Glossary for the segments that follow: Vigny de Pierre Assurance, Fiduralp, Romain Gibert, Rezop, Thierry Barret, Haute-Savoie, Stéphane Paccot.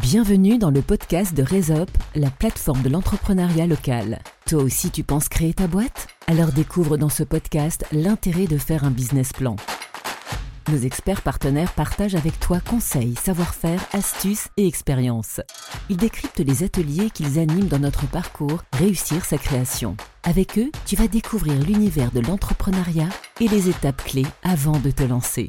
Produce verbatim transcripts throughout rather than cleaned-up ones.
Bienvenue dans le podcast de Rezop, la plateforme de l'entrepreneuriat local. Toi aussi, tu penses créer ta boîte ? Alors découvre dans ce podcast l'intérêt de faire un business plan. Nos experts partenaires partagent avec toi conseils, savoir-faire, astuces et expériences. Ils décryptent les ateliers qu'ils animent dans notre parcours « Réussir sa création ». Avec eux, tu vas découvrir l'univers de l'entrepreneuriat et les étapes clés avant de te lancer.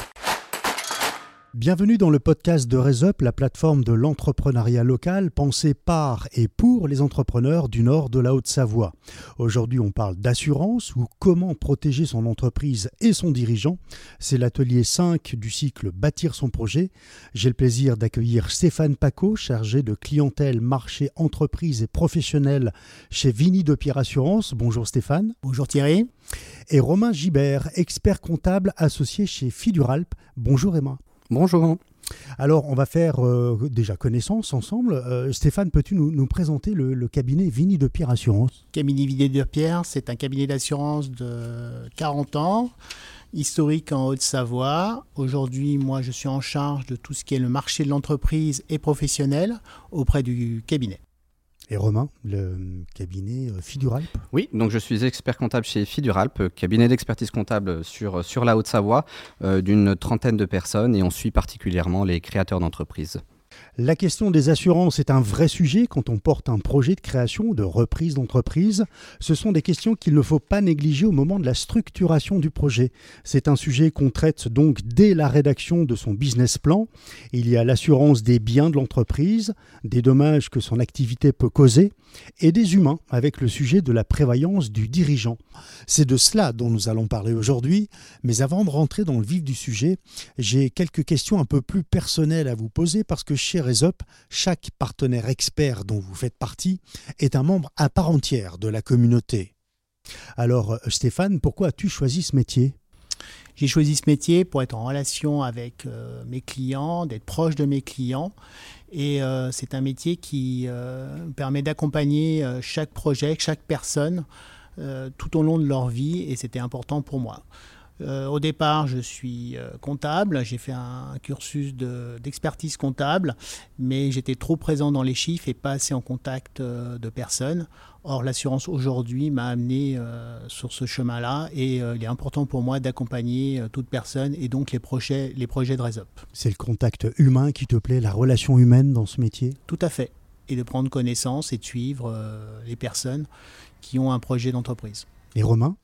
Bienvenue dans le podcast de Rezop, la plateforme de l'entrepreneuriat local pensée par et pour les entrepreneurs du nord de la Haute-Savoie. Aujourd'hui, on parle d'assurance ou comment protéger son entreprise et son dirigeant. C'est l'atelier cinq du cycle Bâtir son projet. J'ai le plaisir d'accueillir Stéphane Paccot, chargé de clientèle, marché, entreprise et professionnel chez Vigny de Pierre Assurance. Bonjour Stéphane. Bonjour Thierry. Et Romain Gibert, expert comptable associé chez Fiduralp. Bonjour Emma. Bonjour. Alors, on va faire euh, déjà connaissance ensemble. Euh, Stéphane, peux-tu nous, nous présenter le, le cabinet Vigny de Pierre Assurance ? Cabinet Vigny de Pierre, c'est un cabinet d'assurance de quarante ans, historique en Haute-Savoie. Aujourd'hui, moi, je suis en charge de tout ce qui est le marché de l'entreprise et professionnel auprès du cabinet. Et Romain, le cabinet Fiduralp. Oui, donc je suis expert comptable chez Fiduralp, cabinet d'expertise comptable sur, sur la Haute-Savoie, euh, d'une trentaine de personnes, et on suit particulièrement les créateurs d'entreprises. La question des assurances est un vrai sujet quand on porte un projet de création, de reprise d'entreprise. Ce sont des questions qu'il ne faut pas négliger au moment de la structuration du projet. C'est un sujet qu'on traite donc dès la rédaction de son business plan. Il y a l'assurance des biens de l'entreprise, des dommages que son activité peut causer et des humains avec le sujet de la prévoyance du dirigeant. C'est de cela dont nous allons parler aujourd'hui. Mais avant de rentrer dans le vif du sujet, j'ai quelques questions un peu plus personnelles à vous poser parce que chez Rezop, chaque partenaire expert dont vous faites partie est un membre à part entière de la communauté. Alors Stéphane, pourquoi as-tu choisi ce métier ? J'ai choisi ce métier pour être en relation avec euh, mes clients, d'être proche de mes clients. Et euh, c'est un métier qui euh, permet d'accompagner euh, chaque projet, chaque personne euh, tout au long de leur vie. Et c'était important pour moi. Euh, au départ, je suis euh, comptable. J'ai fait un, un cursus de, d'expertise comptable, mais j'étais trop présent dans les chiffres et pas assez en contact euh, de personnes. Or, l'assurance aujourd'hui m'a amené euh, sur ce chemin-là et euh, il est important pour moi d'accompagner euh, toute personne et donc les projets, les projets de Rezop. C'est le contact humain qui te plaît, la relation humaine dans ce métier ? Tout à fait. Et de prendre connaissance et de suivre euh, les personnes qui ont un projet d'entreprise. Et Romain ?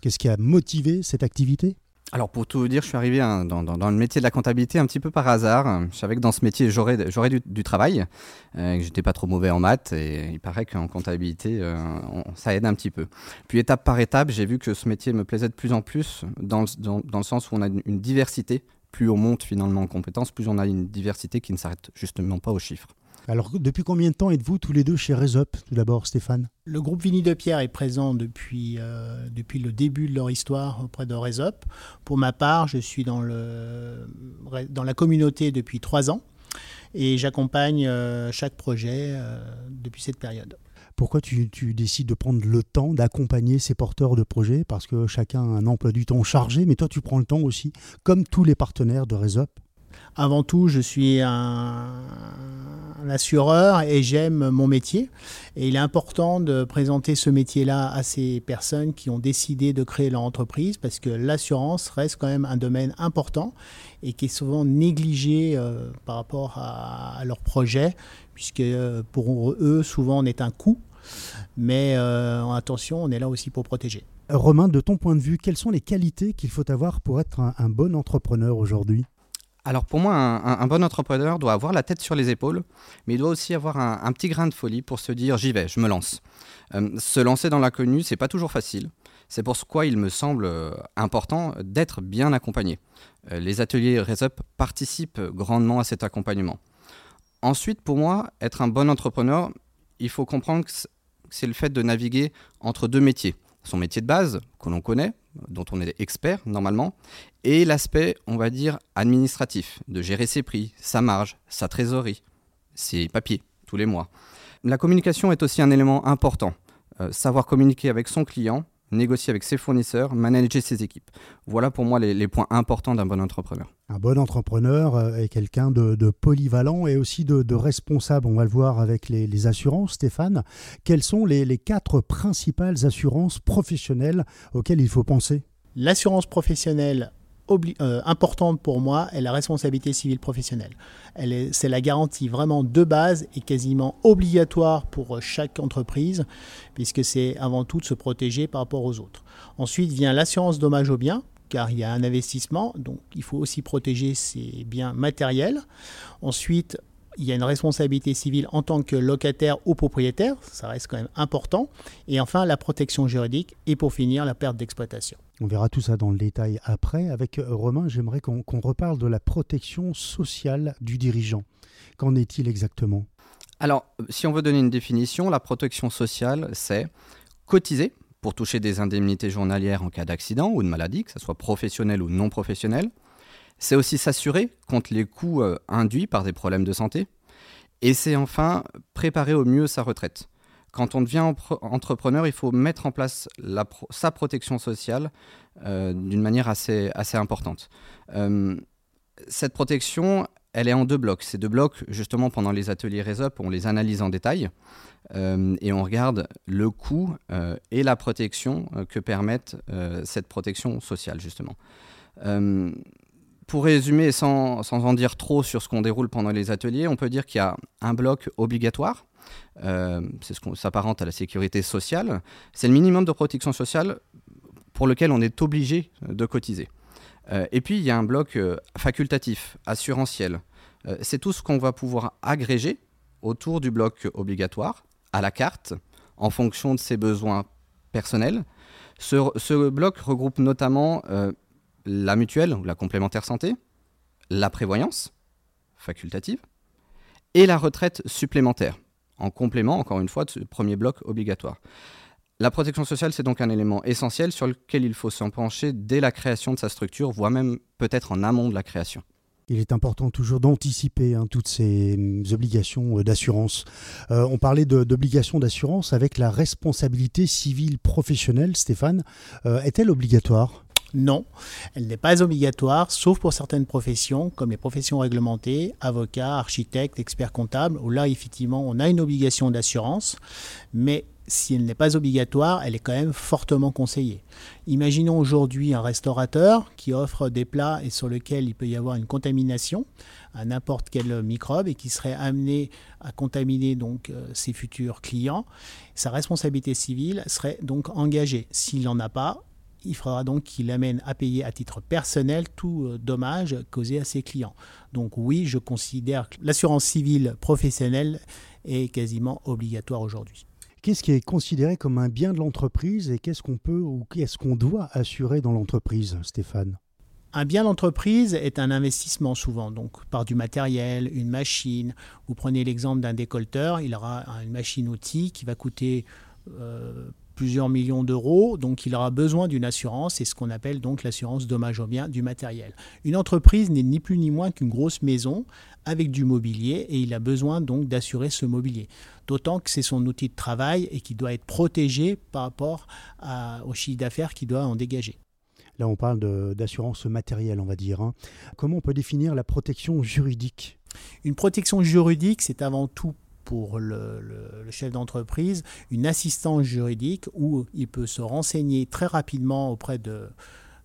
Qu'est-ce qui a motivé cette activité ? Alors pour tout vous dire, je suis arrivé hein, dans, dans, dans le métier de la comptabilité un petit peu par hasard. Je savais que dans ce métier, j'aurais, j'aurais du, du travail, euh, que je n'étais pas trop mauvais en maths et il paraît qu'en comptabilité, euh, on, ça aide un petit peu. Puis étape par étape, j'ai vu que ce métier me plaisait de plus en plus dans le, dans, dans le sens où on a une, une diversité. Plus on monte finalement en compétences, plus on a une diversité qui ne s'arrête justement pas aux chiffres. Alors, depuis combien de temps êtes-vous tous les deux chez Rezop ? Tout d'abord, Stéphane. Le groupe Vigny de Pierre est présent depuis, euh, depuis le début de leur histoire auprès de Rezop. Pour ma part, je suis dans, le, dans la communauté depuis trois ans et j'accompagne euh, chaque projet euh, depuis cette période. Pourquoi tu, tu décides de prendre le temps d'accompagner ces porteurs de projets ? Parce que chacun a un emploi du temps chargé, mais toi, tu prends le temps aussi, comme tous les partenaires de Rezop. Avant tout, je suis un, un assureur et j'aime mon métier. Et il est important de présenter ce métier-là à ces personnes qui ont décidé de créer leur entreprise parce que l'assurance reste quand même un domaine important et qui est souvent négligé euh, par rapport à, à leur projet puisque euh, pour eux, souvent, on est un coût. Mais euh, attention, on est là aussi pour protéger. Romain, de ton point de vue, quelles sont les qualités qu'il faut avoir pour être un, un bon entrepreneur aujourd'hui ? Alors pour moi, un, un, un bon entrepreneur doit avoir la tête sur les épaules, mais il doit aussi avoir un, un petit grain de folie pour se dire « j'y vais, je me lance euh, ». Se lancer dans l'inconnu, c'est pas toujours facile. C'est pourquoi il me semble important d'être bien accompagné. Euh, les ateliers Rezop participent grandement à cet accompagnement. Ensuite, pour moi, être un bon entrepreneur, il faut comprendre que c'est le fait de naviguer entre deux métiers. Son métier de base, que l'on connaît, dont on est expert normalement, et l'aspect, on va dire, administratif, de gérer ses prix, sa marge, sa trésorerie, ses papiers, tous les mois. La communication est aussi un élément important. Euh, savoir communiquer avec son client, négocier avec ses fournisseurs, manager ses équipes. Voilà pour moi les, les points importants d'un bon entrepreneur. Un bon entrepreneur est quelqu'un de, de polyvalent et aussi de, de responsable. On va le voir avec les, les assurances, Stéphane. Quelles sont les, les quatre principales assurances professionnelles auxquelles il faut penser ? L'assurance professionnelle Obli- euh, importante pour moi est la responsabilité civile professionnelle. Elle est, c'est la garantie vraiment de base et quasiment obligatoire pour chaque entreprise, puisque c'est avant tout de se protéger par rapport aux autres. Ensuite vient l'assurance dommage aux biens, car il y a un investissement, donc il faut aussi protéger ses biens matériels. Ensuite, il y a une responsabilité civile en tant que locataire ou propriétaire, ça reste quand même important. Et enfin, la protection juridique et pour finir, la perte d'exploitation. On verra tout ça dans le détail après. Avec Romain, j'aimerais qu'on, qu'on reparle de la protection sociale du dirigeant. Qu'en est-il exactement ? Alors, si on veut donner une définition, la protection sociale, c'est cotiser pour toucher des indemnités journalières en cas d'accident ou de maladie, que ce soit professionnel ou non professionnel. C'est aussi s'assurer contre les coûts euh, induits par des problèmes de santé. Et c'est enfin préparer au mieux sa retraite. Quand on devient empre- entrepreneur, il faut mettre en place la pro- sa protection sociale euh, d'une manière assez, assez importante. Euh, cette protection, elle est en deux blocs. Ces deux blocs, justement, pendant les ateliers Rezop, on les analyse en détail euh, et on regarde le coût euh, et la protection euh, que permettent euh, cette protection sociale, justement. Euh, Pour résumer, sans, sans en dire trop sur ce qu'on déroule pendant les ateliers, on peut dire qu'il y a un bloc obligatoire, euh, c'est ce qu'on s'apparente à la sécurité sociale, c'est le minimum de protection sociale pour lequel on est obligé de cotiser. Euh, et puis il y a un bloc euh, facultatif, assurantiel, euh, c'est tout ce qu'on va pouvoir agréger autour du bloc obligatoire, à la carte, en fonction de ses besoins personnels. Ce, ce bloc regroupe notamment euh, la mutuelle ou la complémentaire santé, la prévoyance facultative et la retraite supplémentaire, en complément, encore une fois, de ce premier bloc obligatoire. La protection sociale, c'est donc un élément essentiel sur lequel il faut s'en pencher dès la création de sa structure, voire même peut-être en amont de la création. Il est important toujours d'anticiper hein, toutes ces euh, obligations euh, d'assurance. Euh, on parlait de, d'obligations d'assurance avec la responsabilité civile professionnelle, Stéphane. Euh, est-elle obligatoire ? Non, elle n'est pas obligatoire, sauf pour certaines professions, comme les professions réglementées, avocats, architectes, experts comptables, où là, effectivement, on a une obligation d'assurance, mais si elle n'est pas obligatoire, elle est quand même fortement conseillée. Imaginons aujourd'hui un restaurateur qui offre des plats et sur lesquels il peut y avoir une contamination à n'importe quel microbe et qui serait amené à contaminer donc ses futurs clients. Sa responsabilité civile serait donc engagée. S'il n'en a pas, il faudra donc qu'il amène à payer à titre personnel tout dommage causé à ses clients. Donc oui, je considère que l'assurance civile professionnelle est quasiment obligatoire aujourd'hui. Qu'est-ce qui est considéré comme un bien de l'entreprise et qu'est-ce qu'on peut ou qu'est-ce qu'on doit assurer dans l'entreprise, Stéphane ? Un bien d'entreprise est un investissement souvent, donc par du matériel, une machine. Vous prenez l'exemple d'un décolleteur, il aura une machine-outil qui va coûter Euh, plusieurs millions d'euros, donc il aura besoin d'une assurance, c'est ce qu'on appelle donc l'assurance dommage aux biens du matériel. Une entreprise n'est ni plus ni moins qu'une grosse maison avec du mobilier et il a besoin donc d'assurer ce mobilier. D'autant que c'est son outil de travail et qu'il doit être protégé par rapport à, au chiffre d'affaires qu'il doit en dégager. Là on parle de, d'assurance matérielle on va dire. Hein. Comment on peut définir la protection juridique ? Une protection juridique c'est avant tout pour le, le, le chef d'entreprise, une assistance juridique où il peut se renseigner très rapidement auprès de,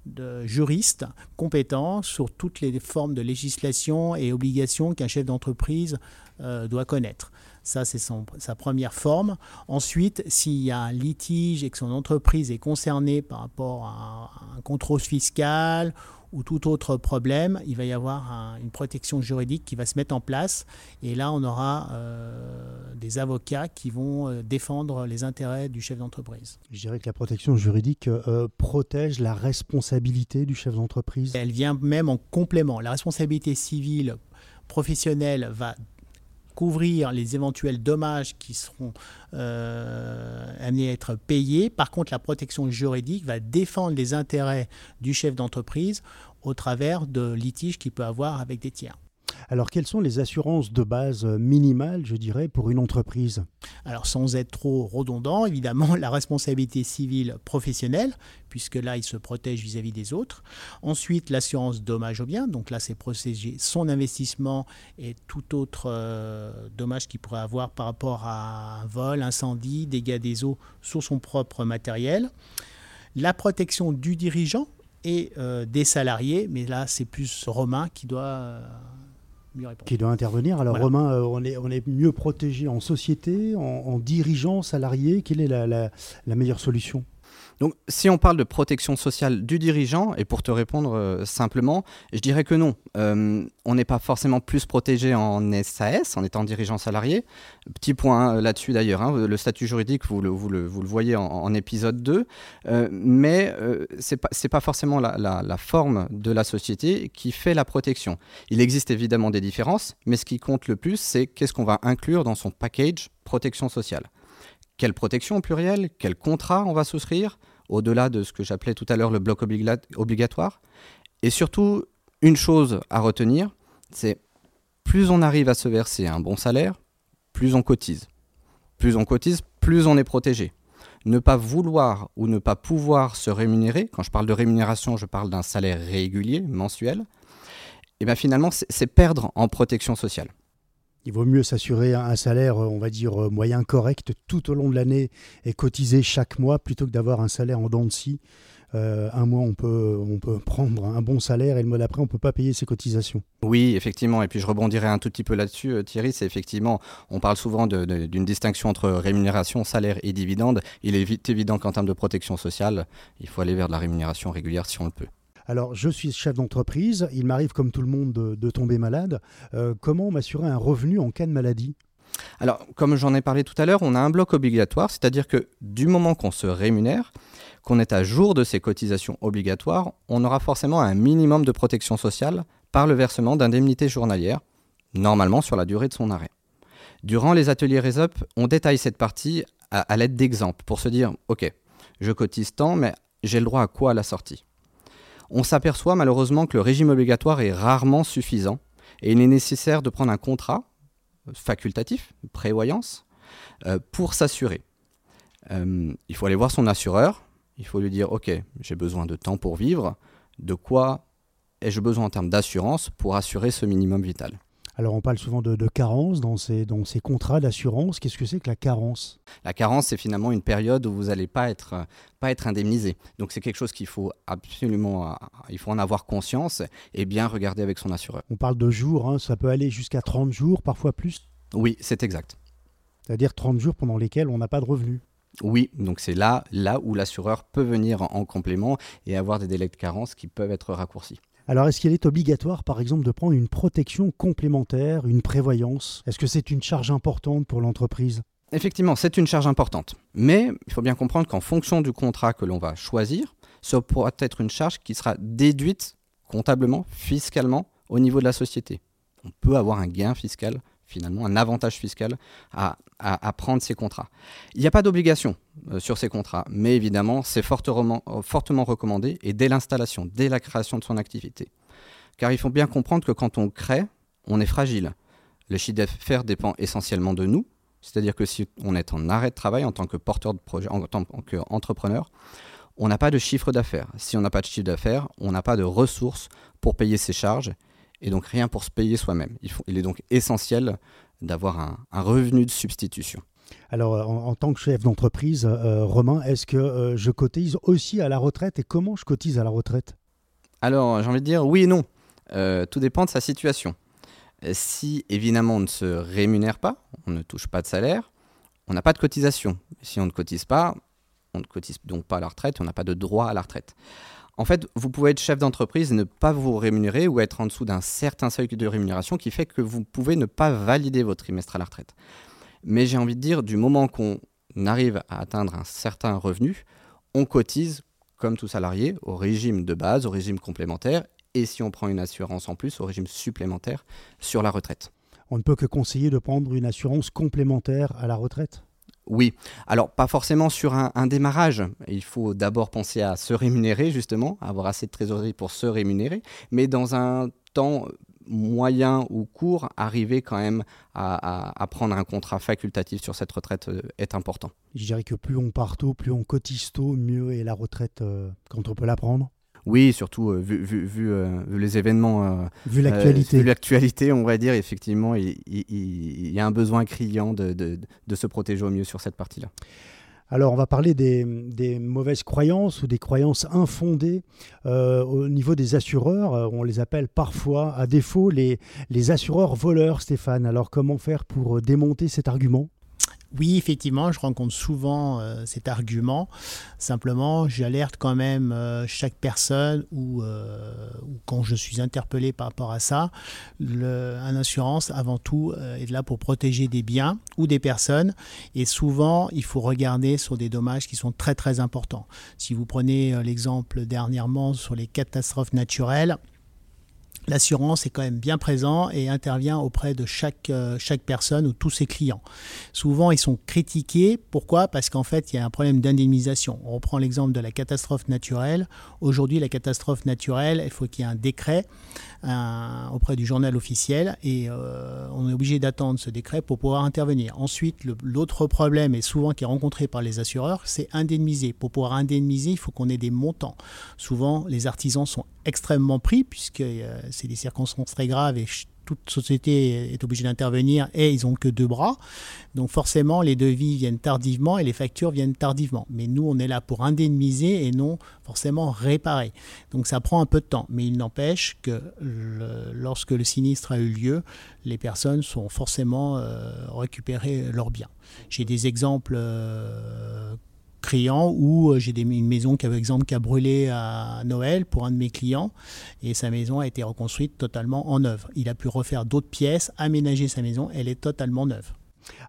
de juristes compétents sur toutes les formes de législation et obligations qu'un chef d'entreprise euh, doit connaître. Ça, c'est son, sa première forme. Ensuite, s'il y a un litige et que son entreprise est concernée par rapport à un, à un contrôle fiscal ou tout autre problème, il va y avoir un, une protection juridique qui va se mettre en place. Et là, on aura euh, des avocats qui vont euh, défendre les intérêts du chef d'entreprise. Je dirais que la protection juridique euh, protège la responsabilité du chef d'entreprise. Elle vient même en complément. La responsabilité civile professionnelle va couvrir les éventuels dommages qui seront euh, amenés à être payés. Par contre, la protection juridique va défendre les intérêts du chef d'entreprise au travers de litiges qu'il peut avoir avec des tiers. Alors, quelles sont les assurances de base minimales, je dirais, pour une entreprise ? Alors, sans être trop redondant, évidemment, la responsabilité civile professionnelle, puisque là, il se protège vis-à-vis des autres. Ensuite, l'assurance dommage aux biens, donc là, c'est protéger son investissement et tout autre euh, dommage qu'il pourrait avoir par rapport à un vol, incendie, dégâts des eaux sur son propre matériel. La protection du dirigeant et euh, des salariés, mais là, c'est plus Romain qui doit... Euh, Qui doit intervenir. Alors voilà. Romain, on est, on est mieux protégé en société, en, en dirigeant, salarié. Quelle est la, la, la meilleure solution ? Donc, si on parle de protection sociale du dirigeant, et pour te répondre euh, simplement, je dirais que non. Euh, on n'est pas forcément plus protégé en S A S, en étant dirigeant salarié. Petit point hein, là-dessus d'ailleurs, hein, le statut juridique, vous le, vous le, vous le voyez en, en épisode deux, euh, mais euh, c'est pas, c'est pas forcément la, la, la forme de la société qui fait la protection. Il existe évidemment des différences, mais ce qui compte le plus, c'est qu'est-ce qu'on va inclure dans son package protection sociale. Quelle protection au pluriel ? Quel contrat on va souscrire ? Au-delà de ce que j'appelais tout à l'heure le bloc obliga- obligatoire. Et surtout, une chose à retenir, c'est plus on arrive à se verser un bon salaire, plus on cotise. Plus on cotise, plus on est protégé. Ne pas vouloir ou ne pas pouvoir se rémunérer, quand je parle de rémunération, je parle d'un salaire régulier, mensuel, et bien finalement, c'est, c'est perdre en protection sociale. Il vaut mieux s'assurer un salaire, on va dire, moyen correct tout au long de l'année et cotiser chaque mois plutôt que d'avoir un salaire en dents de scie. Euh, un mois, on peut, on peut prendre un bon salaire et le mois d'après, on ne peut pas payer ses cotisations. Oui, effectivement. Et puis, je rebondirai un tout petit peu là-dessus, Thierry. C'est effectivement, on parle souvent de, de, d'une distinction entre rémunération, salaire et dividende. Il est vite évident qu'en termes de protection sociale, il faut aller vers de la rémunération régulière si on le peut. Alors, je suis chef d'entreprise, il m'arrive comme tout le monde de, de tomber malade. Euh, comment m'assurer un revenu en cas de maladie ? Alors, comme j'en ai parlé tout à l'heure, on a un bloc obligatoire, c'est-à-dire que du moment qu'on se rémunère, qu'on est à jour de ces cotisations obligatoires, on aura forcément un minimum de protection sociale par le versement d'indemnités journalières, normalement sur la durée de son arrêt. Durant les ateliers Rezop, on détaille cette partie à, à l'aide d'exemples pour se dire « Ok, je cotise tant, mais j'ai le droit à quoi à la sortie ?» On s'aperçoit malheureusement que le régime obligatoire est rarement suffisant et il est nécessaire de prendre un contrat facultatif, prévoyance, euh, pour s'assurer. Euh, il faut aller voir son assureur, il faut lui dire « Ok, j'ai besoin de temps pour vivre, de quoi ai-je besoin en termes d'assurance pour assurer ce minimum vital ?» Alors, on parle souvent de, de carence dans ces, dans ces contrats d'assurance. Qu'est-ce que c'est que la carence ? La carence, c'est finalement une période où vous n'allez pas être, pas être indemnisé. Donc, c'est quelque chose qu'il faut absolument il faut en avoir conscience et bien regarder avec son assureur. On parle de jours, hein, ça peut aller jusqu'à trente jours, parfois plus ? Oui, c'est exact. C'est-à-dire trente jours pendant lesquels on n'a pas de revenus ? Oui, donc c'est là, là où l'assureur peut venir en complément et avoir des délais de carence qui peuvent être raccourcis. Alors, est-ce qu'il est obligatoire, par exemple, de prendre une protection complémentaire, une prévoyance ? Est-ce que c'est une charge importante pour l'entreprise ? Effectivement, c'est une charge importante. Mais il faut bien comprendre qu'en fonction du contrat que l'on va choisir, ça pourra être une charge qui sera déduite comptablement, fiscalement, au niveau de la société. On peut avoir un gain fiscal, finalement, un avantage fiscal à, à, à prendre ces contrats. Il n'y a pas d'obligation euh, sur ces contrats, mais évidemment, c'est fortement, fortement recommandé et dès l'installation, dès la création de son activité. Car il faut bien comprendre que quand on crée, on est fragile. Le chiffre d'affaires dépend essentiellement de nous, c'est-à-dire que si on est en arrêt de travail en tant que porteur de projet, en tant qu'entrepreneur, on n'a pas de chiffre d'affaires. Si on n'a pas de chiffre d'affaires, on n'a pas de ressources pour payer ses charges et donc rien pour se payer soi-même. Il, faut, il est donc essentiel d'avoir un, un revenu de substitution. Alors, en, en tant que chef d'entreprise, euh, Romain, est-ce que euh, je cotise aussi à la retraite et comment je cotise à la retraite ? Alors, j'ai envie de dire oui et non. Euh, tout dépend de sa situation. Si, évidemment, on ne se rémunère pas, on ne touche pas de salaire, on n'a pas de cotisation. Si on ne cotise pas, on ne cotise donc pas à la retraite, on n'a pas de droit à la retraite. En fait, vous pouvez être chef d'entreprise et ne pas vous rémunérer ou être en dessous d'un certain seuil de rémunération qui fait que vous pouvez ne pas valider votre trimestre à la retraite. Mais j'ai envie de dire, du moment qu'on arrive à atteindre un certain revenu, on cotise, comme tout salarié, au régime de base, au régime complémentaire et si on prend une assurance en plus, au régime supplémentaire sur la retraite. On ne peut que conseiller de prendre une assurance complémentaire à la retraite ? Oui, alors pas forcément sur un, un démarrage. Il faut d'abord penser à se rémunérer justement, avoir assez de trésorerie pour se rémunérer, mais dans un temps moyen ou court, arriver quand même à, à, à prendre un contrat facultatif sur cette retraite est important. Je dirais que plus on part tôt, plus on cotise tôt, mieux est la retraite euh, quand on peut la prendre. Oui, surtout euh, vu, vu, vu, euh, vu les événements, euh, vu, l'actualité. Euh, vu l'actualité, on va dire, effectivement, il, il, il y a un besoin criant de, de, de se protéger au mieux sur cette partie-là. Alors, on va parler des, des mauvaises croyances ou des croyances infondées euh, au niveau des assureurs. On les appelle parfois, à défaut, les, les assureurs voleurs, Stéphane. Alors, comment faire pour démonter cet argument ? Oui, effectivement, je rencontre souvent euh, cet argument. Simplement, j'alerte quand même euh, chaque personne ou euh, quand je suis interpellé par rapport à ça. Le, un assurance, avant tout, euh, est là pour protéger des biens ou des personnes. Et souvent, il faut regarder sur des dommages qui sont très, très importants. Si vous prenez euh, l'exemple dernièrement sur les catastrophes naturelles, l'assurance est quand même bien présent et intervient auprès de chaque, chaque personne ou tous ses clients. Souvent, ils sont critiqués. Pourquoi ? Parce qu'en fait, il y a un problème d'indemnisation. On reprend l'exemple de la catastrophe naturelle. Aujourd'hui, la catastrophe naturelle, il faut qu'il y ait un décret un, auprès du journal officiel et euh, on est obligé d'attendre ce décret pour pouvoir intervenir. Ensuite, le, l'autre problème est souvent qui est rencontré par les assureurs, c'est indemniser. Pour pouvoir indemniser, il faut qu'on ait des montants. Souvent, les artisans sont extrêmement pris puisque euh, c'est des circonstances très graves et toute société est obligée d'intervenir et ils n'ont que deux bras. Donc forcément, les devis viennent tardivement et les factures viennent tardivement. Mais nous, on est là pour indemniser et non forcément réparer. Donc ça prend un peu de temps. Mais il n'empêche que le, lorsque le sinistre a eu lieu, les personnes sont forcément euh, récupérées leurs biens. J'ai des exemples euh, clients où j'ai des, une maison qui, par exemple, qui a brûlé à Noël pour un de mes clients et sa maison a été reconstruite totalement en neuf. Il a pu refaire d'autres pièces, aménager sa maison, elle est totalement neuve.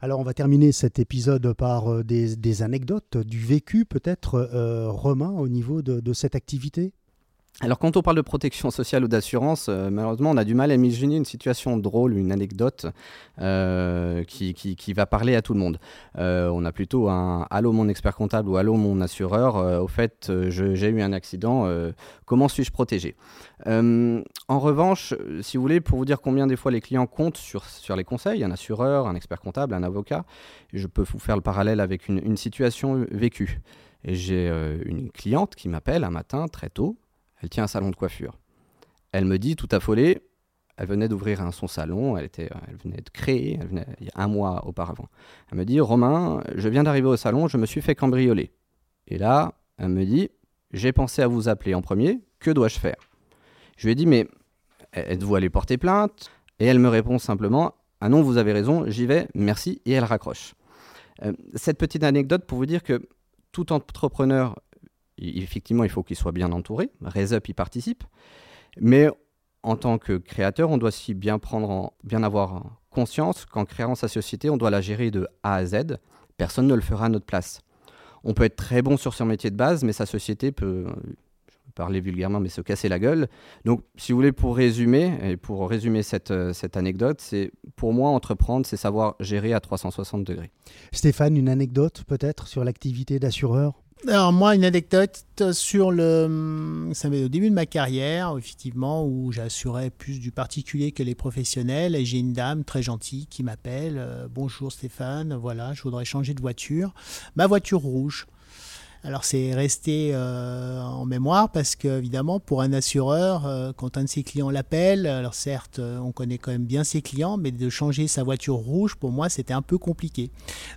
Alors on va terminer cet épisode par des, des anecdotes, du vécu peut-être, euh, Romain, au niveau de, de cette activité ? Alors quand on parle de protection sociale ou d'assurance, euh, malheureusement on a du mal à imaginer une situation drôle, une anecdote euh, qui, qui, qui va parler à tout le monde. Euh, on a plutôt un « Allô mon expert comptable » ou « Allô mon assureur euh, », au fait euh, je, j'ai eu un accident, euh, comment suis-je protégé euh, En revanche, si vous voulez, pour vous dire combien des fois les clients comptent sur, sur les conseils, un assureur, un expert comptable, un avocat, je peux vous faire le parallèle avec une, une situation vécue. Et j'ai euh, une cliente qui m'appelle un matin très tôt. Elle tient un salon de coiffure. Elle me dit, tout affolée, elle venait d'ouvrir un, son salon, elle, était, elle venait de créer, elle venait, il y a un mois auparavant. Elle me dit, Romain, je viens d'arriver au salon, je me suis fait cambrioler. Et là, elle me dit, j'ai pensé à vous appeler en premier, que dois-je faire ? Je lui ai dit, mais êtes-vous allé porter plainte ? Et elle me répond simplement, ah non, vous avez raison, j'y vais, merci, et elle raccroche. Euh, cette petite anecdote pour vous dire que tout entrepreneur, effectivement, il faut qu'il soit bien entouré. Rezop y participe. Mais en tant que créateur, on doit aussi bien, prendre en, bien avoir conscience qu'en créant sa société, on doit la gérer de A à Z. Personne ne le fera à notre place. On peut être très bon sur son métier de base, mais sa société peut, je vais parler vulgairement, mais se casser la gueule. Donc, si vous voulez, pour résumer, et pour résumer cette, cette anecdote, c'est pour moi, entreprendre, c'est savoir gérer à trois cent soixante degrés. Stéphane, une anecdote peut-être sur l'activité d'assureur ? Alors moi, une anecdote sur le... Ça m'est au début de ma carrière, effectivement, où j'assurais plus du particulier que les professionnels. Et j'ai une dame très gentille qui m'appelle. Euh, « Bonjour Stéphane, voilà, je voudrais changer de voiture. Ma voiture rouge. » Alors c'est resté euh, en mémoire parce que évidemment pour un assureur, euh, quand un de ses clients l'appelle, alors certes on connaît quand même bien ses clients, mais de changer sa voiture rouge pour moi c'était un peu compliqué.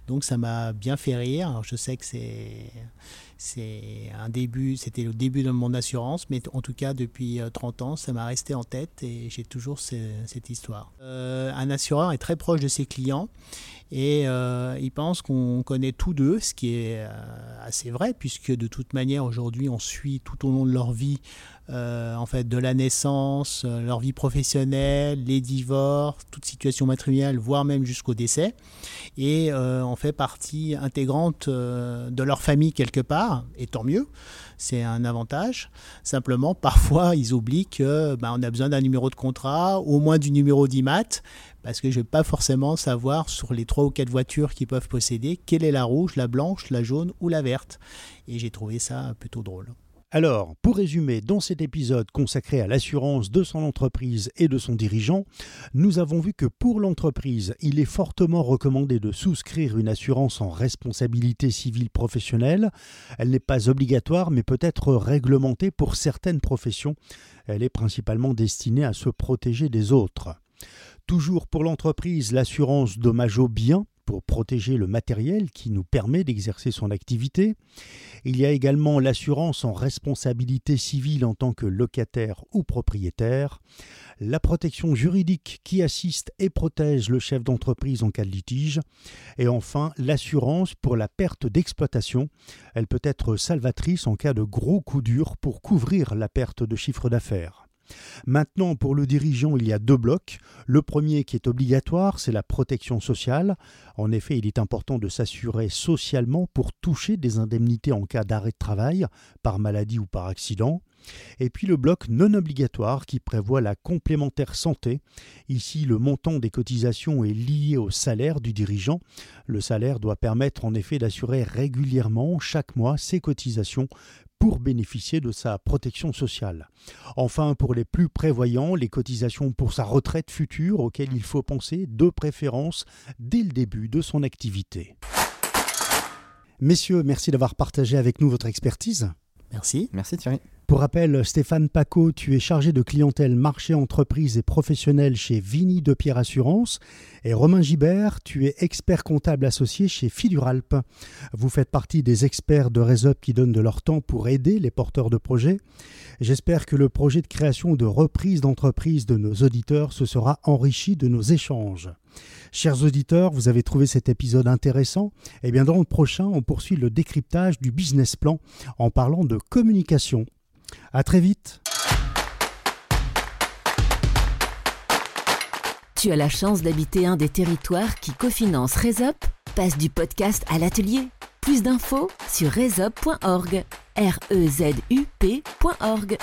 Donc ça m'a bien fait rire. Alors, je sais que c'est c'est un début, c'était le début de mon assurance, mais en tout cas depuis trente ans ça m'a resté en tête et j'ai toujours ce, cette histoire. Euh, un assureur est très proche de ses clients. Et euh, ils pensent qu'on connaît tous d'eux, ce qui est euh, assez vrai, puisque de toute manière, aujourd'hui, on suit tout au long de leur vie, euh, en fait, de la naissance, euh, leur vie professionnelle, les divorces, toute situation matrimoniale, voire même jusqu'au décès. Et euh, on fait partie intégrante euh, de leur famille quelque part, et tant mieux, c'est un avantage. Simplement, parfois, ils oublient qu'on bah, a besoin d'un numéro de contrat, au moins du numéro d'I M A T, parce que je ne vais pas forcément savoir sur les trois ou quatre voitures qu'ils peuvent posséder, quelle est la rouge, la blanche, la jaune ou la verte. Et j'ai trouvé ça plutôt drôle. Alors, pour résumer, dans cet épisode consacré à l'assurance de son entreprise et de son dirigeant, nous avons vu que pour l'entreprise, il est fortement recommandé de souscrire une assurance en responsabilité civile professionnelle. Elle n'est pas obligatoire, mais peut être réglementée pour certaines professions. Elle est principalement destinée à se protéger des autres. Toujours pour l'entreprise, l'assurance dommage aux biens pour protéger le matériel qui nous permet d'exercer son activité. Il y a également l'assurance en responsabilité civile en tant que locataire ou propriétaire, la protection juridique qui assiste et protège le chef d'entreprise en cas de litige, et enfin l'assurance pour la perte d'exploitation. Elle peut être salvatrice en cas de gros coup dur pour couvrir la perte de chiffre d'affaires. Maintenant, pour le dirigeant, il y a deux blocs. Le premier qui est obligatoire, c'est la protection sociale. En effet, il est important de s'assurer socialement pour toucher des indemnités en cas d'arrêt de travail, par maladie ou par accident. Et puis le bloc non obligatoire qui prévoit la complémentaire santé. Ici, le montant des cotisations est lié au salaire du dirigeant. Le salaire doit permettre en effet d'assurer régulièrement chaque mois ses cotisations pour bénéficier de sa protection sociale. Enfin, pour les plus prévoyants, les cotisations pour sa retraite future auxquelles il faut penser de préférence dès le début de son activité. Messieurs, merci d'avoir partagé avec nous votre expertise. Merci. Merci Thierry. Pour rappel, Stéphane Paccot, tu es chargé de clientèle marché, entreprise et professionnelle chez Vigny de Pierre Assurance. Et Romain Gibert, tu es expert comptable associé chez Fiduralp. Vous faites partie des experts de Rezop qui donnent de leur temps pour aider les porteurs de projets. J'espère que le projet de création de reprise d'entreprise de nos auditeurs se sera enrichi de nos échanges. Chers auditeurs, vous avez trouvé cet épisode intéressant. Eh bien, dans le prochain, on poursuit le décryptage du business plan en parlant de communication. À très vite. Tu as la chance d'habiter un des territoires qui cofinance Rezop. Passe du podcast à l'atelier. Plus d'infos sur rezop point org. R E Z U P point org.